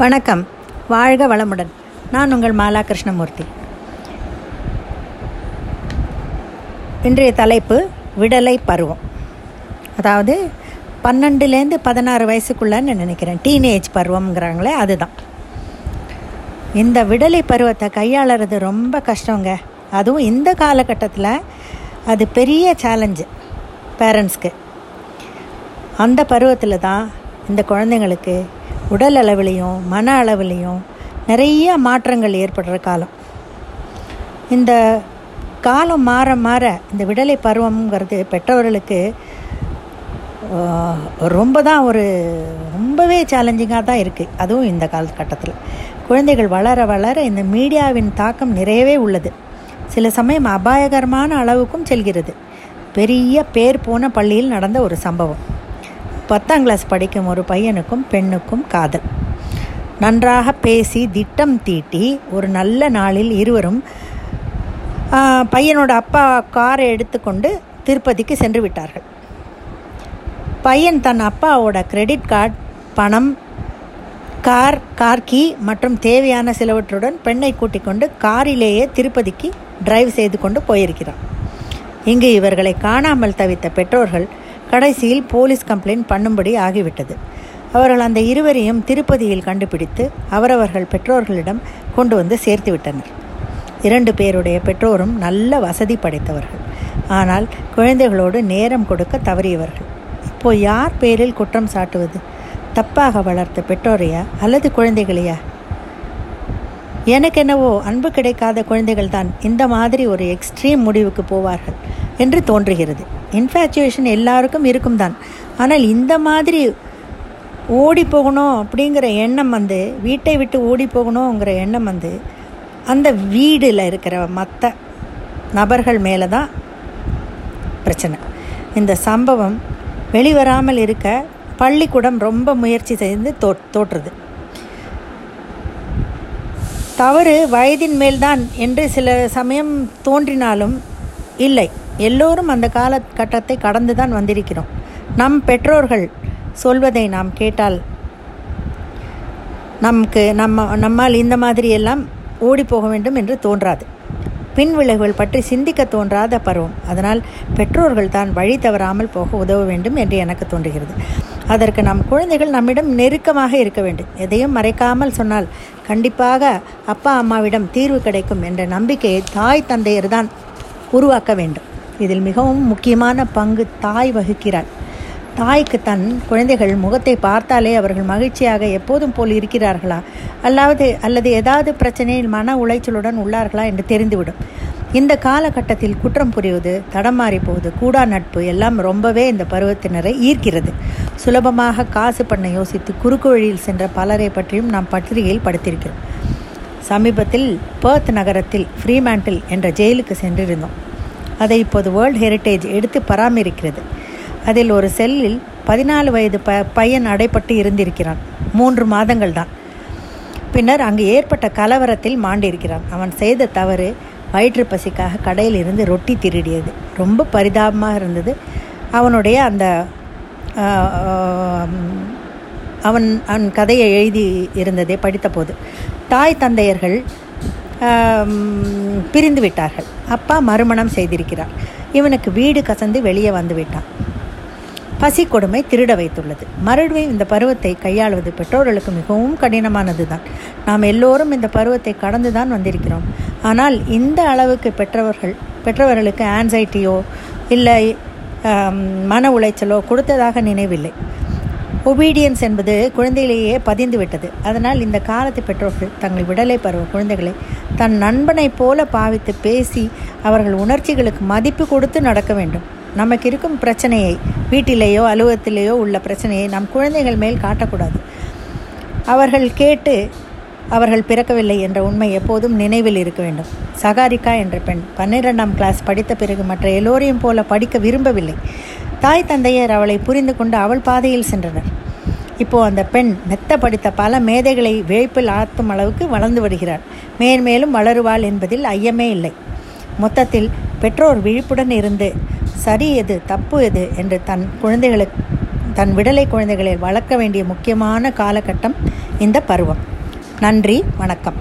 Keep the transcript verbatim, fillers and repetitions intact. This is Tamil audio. வணக்கம், வாழ்க வளமுடன். நான் உங்கள் மாலா கிருஷ்ணமூர்த்தி. இன்றைய தலைப்பு விடலை பருவம். அதாவது பன்னெண்டுலேருந்து பதினாறு வயசுக்குள்ளன்னு நினைக்கிறேன், டீனேஜ் பருவம்ங்கிறாங்களே, அதுதான். இந்த விடலை பருவத்தை கையாளுறது ரொம்ப கஷ்டங்க. அதுவும் இந்த காலகட்டத்தில் அது பெரிய சேலஞ்சு பேரண்ட்ஸ்க்கு. அந்த பருவத்தில் தான் இந்த குழந்தைங்களுக்கு உடல் அளவிலையும் மன அளவிலையும் நிறைய மாற்றங்கள் ஏற்படுற காலம். இந்த காலம் மாற மாற இந்த விடலை பருவம்ங்கிறது பெற்றவர்களுக்கு ரொம்ப தான் ஒரு ரொம்பவே சேலஞ்சிங்காக தான் இருக்குது. அதுவும் இந்த காலகட்டத்தில் குழந்தைகள் வளர வளர இந்த மீடியாவின் தாக்கம் நிறையவே உள்ளது. சில சமயம் அபாயகரமான அளவுக்கும் செல்கிறது. பெரிய பேர் போன பள்ளியில் நடந்த ஒரு சம்பவம். பத்தாம் கிளாஸ் படிக்கும் ஒரு பையனுக்கும் பெண்ணுக்கும் காதல். நன்றாக பேசி திட்டம் தீட்டி ஒரு நல்ல நாளில் இருவரும் பையனோட அப்பா காரை எடுத்துக்கொண்டு திருப்பதிக்கு சென்று விட்டார்கள். பையன் தன் அப்பாவோட கிரெடிட் கார்டு, பணம், கார் கார்கி மற்றும் தேவையான சிலவற்றுடன் பெண்ணை கூட்டிக் கொண்டு காரிலேயே திருப்பதிக்கு டிரைவ் செய்து கொண்டு போயிருக்கிறான். இங்கு இவர்களை காணாமல் தவித்த பெற்றோர்கள் கடைசியில் போலீஸ் கம்ப்ளைண்ட் பண்ணும்படி ஆகிவிட்டது. அவர்கள் அந்த இருவரையும் திருப்பதியில் கண்டுபிடித்து அவரவர்கள் பெற்றோர்களிடம் கொண்டு வந்து சேர்த்து விட்டனர். இரண்டு பேருடைய பெற்றோரும் நல்ல வசதி படைத்தவர்கள். ஆனால் குழந்தைகளோடு நேரம் கொடுக்க தவறியவர்கள். இப்போது யார் பேரில் குற்றம் சாட்டுவது? தப்பாக வளர்த்த பெற்றோரையா அல்லது குழந்தைகளையா? எனக்கென்னவோ அன்பு கிடைக்காத குழந்தைகள் தான் இந்த மாதிரி ஒரு எக்ஸ்ட்ரீம் முடிவுக்கு போவார்கள் என்று தோன்றுகிறது. இன்ஃபேச்சுவேஷன் எல்லாருக்கும் இருக்கும் தான். ஆனால் இந்த மாதிரி ஓடி போகணும் அப்படிங்கிற எண்ணம் வந்து, வீட்டை விட்டு ஓடி போகணுங்கிற எண்ணம் வந்து அந்த வீடில் இருக்கிற மற்ற நபர்கள் மேலே தான் பிரச்சனை. இந்த சம்பவம் வெளிவராமல் இருக்க பள்ளிக்கூடம் ரொம்ப முயற்சி செய்து தோ தோற்றுது தவறு வயதின் மேல்தான் என்று சில சமயம் தோன்றினாலும் இல்லை, எல்லோரும் அந்த காலகட்டத்தை கடந்து தான் வந்திருக்கிறோம். நம் பெற்றோர்கள் சொல்வதை நாம் கேட்டால் நமக்கு நம்ம நம்மால் இந்த மாதிரியெல்லாம் ஓடி போக வேண்டும் என்று தோன்றாது. பின் விளைவுகள் பற்றி சிந்திக்க தோன்றாத பருவம். அதனால் பெற்றோர்கள் தான் வழி தவறாமல் போக உதவ வேண்டும் என்று எனக்கு தோன்றுகிறது. அதற்கு நம் குழந்தைகள் நம்மிடம் நெருக்கமாக இருக்க வேண்டும். எதையும் மறைக்காமல் சொன்னால் கண்டிப்பாக அப்பா அம்மாவிடம் தீர்வு கிடைக்கும் என்ற நம்பிக்கையை தாய் தந்தையர் தான் உருவாக்க வேண்டும். இதில் மிகவும் முக்கியமான பங்கு தாய் வகிக்கிறாள். தாய்க்கு தன் குழந்தைகள் முகத்தை பார்த்தாலே அவர்கள் மகிழ்ச்சியாக எப்போதும் போல் இருக்கிறார்களா அல்லாவது அல்லது ஏதாவது பிரச்சனையில் மன உளைச்சலுடன் உள்ளார்களா என்று தெரிந்துவிடும். இந்த காலகட்டத்தில் குற்றம் புரிவது, தடமாறி போவது, கூடா நட்பு எல்லாம் ரொம்பவே இந்த பருவத்தினரை ஈர்க்கிறது. சுலபமாக காசு பண்ண யோசித்து குறுக்கு வழியில் சென்ற பலரை பற்றியும் நாம் பத்திரிகையில் படித்திருக்கிறோம். சமீபத்தில் பெர்த் நகரத்தில் ஃப்ரீமேண்டில் என்ற ஜெயிலுக்கு சென்றிருந்தோம். அதை இப்போது வேர்ல்ட் ஹெரிட்டேஜ் எடுத்து பராமரிக்கிறது. அதில் ஒரு செல்லில் பதினாலு வயது ப பையன் அடைப்பட்டு இருந்திருக்கிறான். மூன்று மாதங்கள் தான். பின்னர் அங்கு ஏற்பட்ட கலவரத்தில் மாண்டியிருக்கிறான். அவன் செய்த தவறு வயிற்று பசிக்காக கடையில் இருந்து ரொட்டி திருடியது. ரொம்ப பரிதாபமாக இருந்தது. அவனுடைய அந்த அவன் அவன் கதையை எழுதி இருந்ததை படித்தபோது தாய் தந்தையர்கள் பிரிந்து விட்டார்கள். அப்பா மறுமணம் செய்திருக்கிறார். இவனுக்கு வீடு கசந்து வெளியே வந்து விட்டான். பசி கொடுமை திருட வைத்துள்ளது. மறுபடியும் இந்த பருவத்தை கையாளுவது பெற்றோர்களுக்கு மிகவும் கடினமானது தான். நாம் எல்லோரும் இந்த பருவத்தை கடந்து தான் வந்திருக்கிறோம். ஆனால் இந்த அளவுக்கு பெற்றவர்கள் பெற்றவர்களுக்கு ஆன்சைட்டியோ இல்லை மன உளைச்சலோ கொடுத்ததாக நினைவில்லை. ஒபீடியன்ஸ் என்பது குழந்தையிலேயே பதிந்து விட்டது. அதனால் இந்த காலத்து பெற்றோர்கள் தங்கள் விடலை பருவ குழந்தைகளை தன் நண்பனைப் போல பாவித்து பேசி அவர்கள் உணர்ச்சிகளுக்கு மதிப்பு கொடுத்து நடக்க வேண்டும். நமக்கு இருக்கும் பிரச்சனையை, வீட்டிலேயோ அலுவலகத்திலேயோ உள்ள பிரச்சனையை நம் குழந்தைகள் மேல் காட்டக்கூடாது. அவர்கள் கேட்டு அவர்கள் பிறக்கவில்லை என்ற உண்மை எப்போதும் நினைவில் இருக்க வேண்டும். சகாரிக்கா என்ற பெண் பன்னிரெண்டாம் கிளாஸ் படித்த பிறகு மற்ற எல்லோரையும் போல படிக்க விரும்பவில்லை. தாய் தந்தையர் அவளை புரிந்து கொண்டு அவள் பாதையில் சென்றனர். இப்போது அந்த பெண் மெத்த படித்த பல மேதைகளை வேய்ப்பில் ஆழ்த்தும் அளவுக்கு வளர்ந்து வருகிறாள். மேன்மேலும் வளருவாள் என்பதில் ஐயமே இல்லை. மொத்தத்தில் பெற்றோர் விழிப்புடன் இருந்து சரி எது, தப்பு எது என்று தன் குழந்தைகளுக்கு தன் விடலை குழந்தைகளை வளர்க்க வேண்டிய முக்கியமான காலகட்டம் இந்த பருவம். நன்றி, வணக்கம்.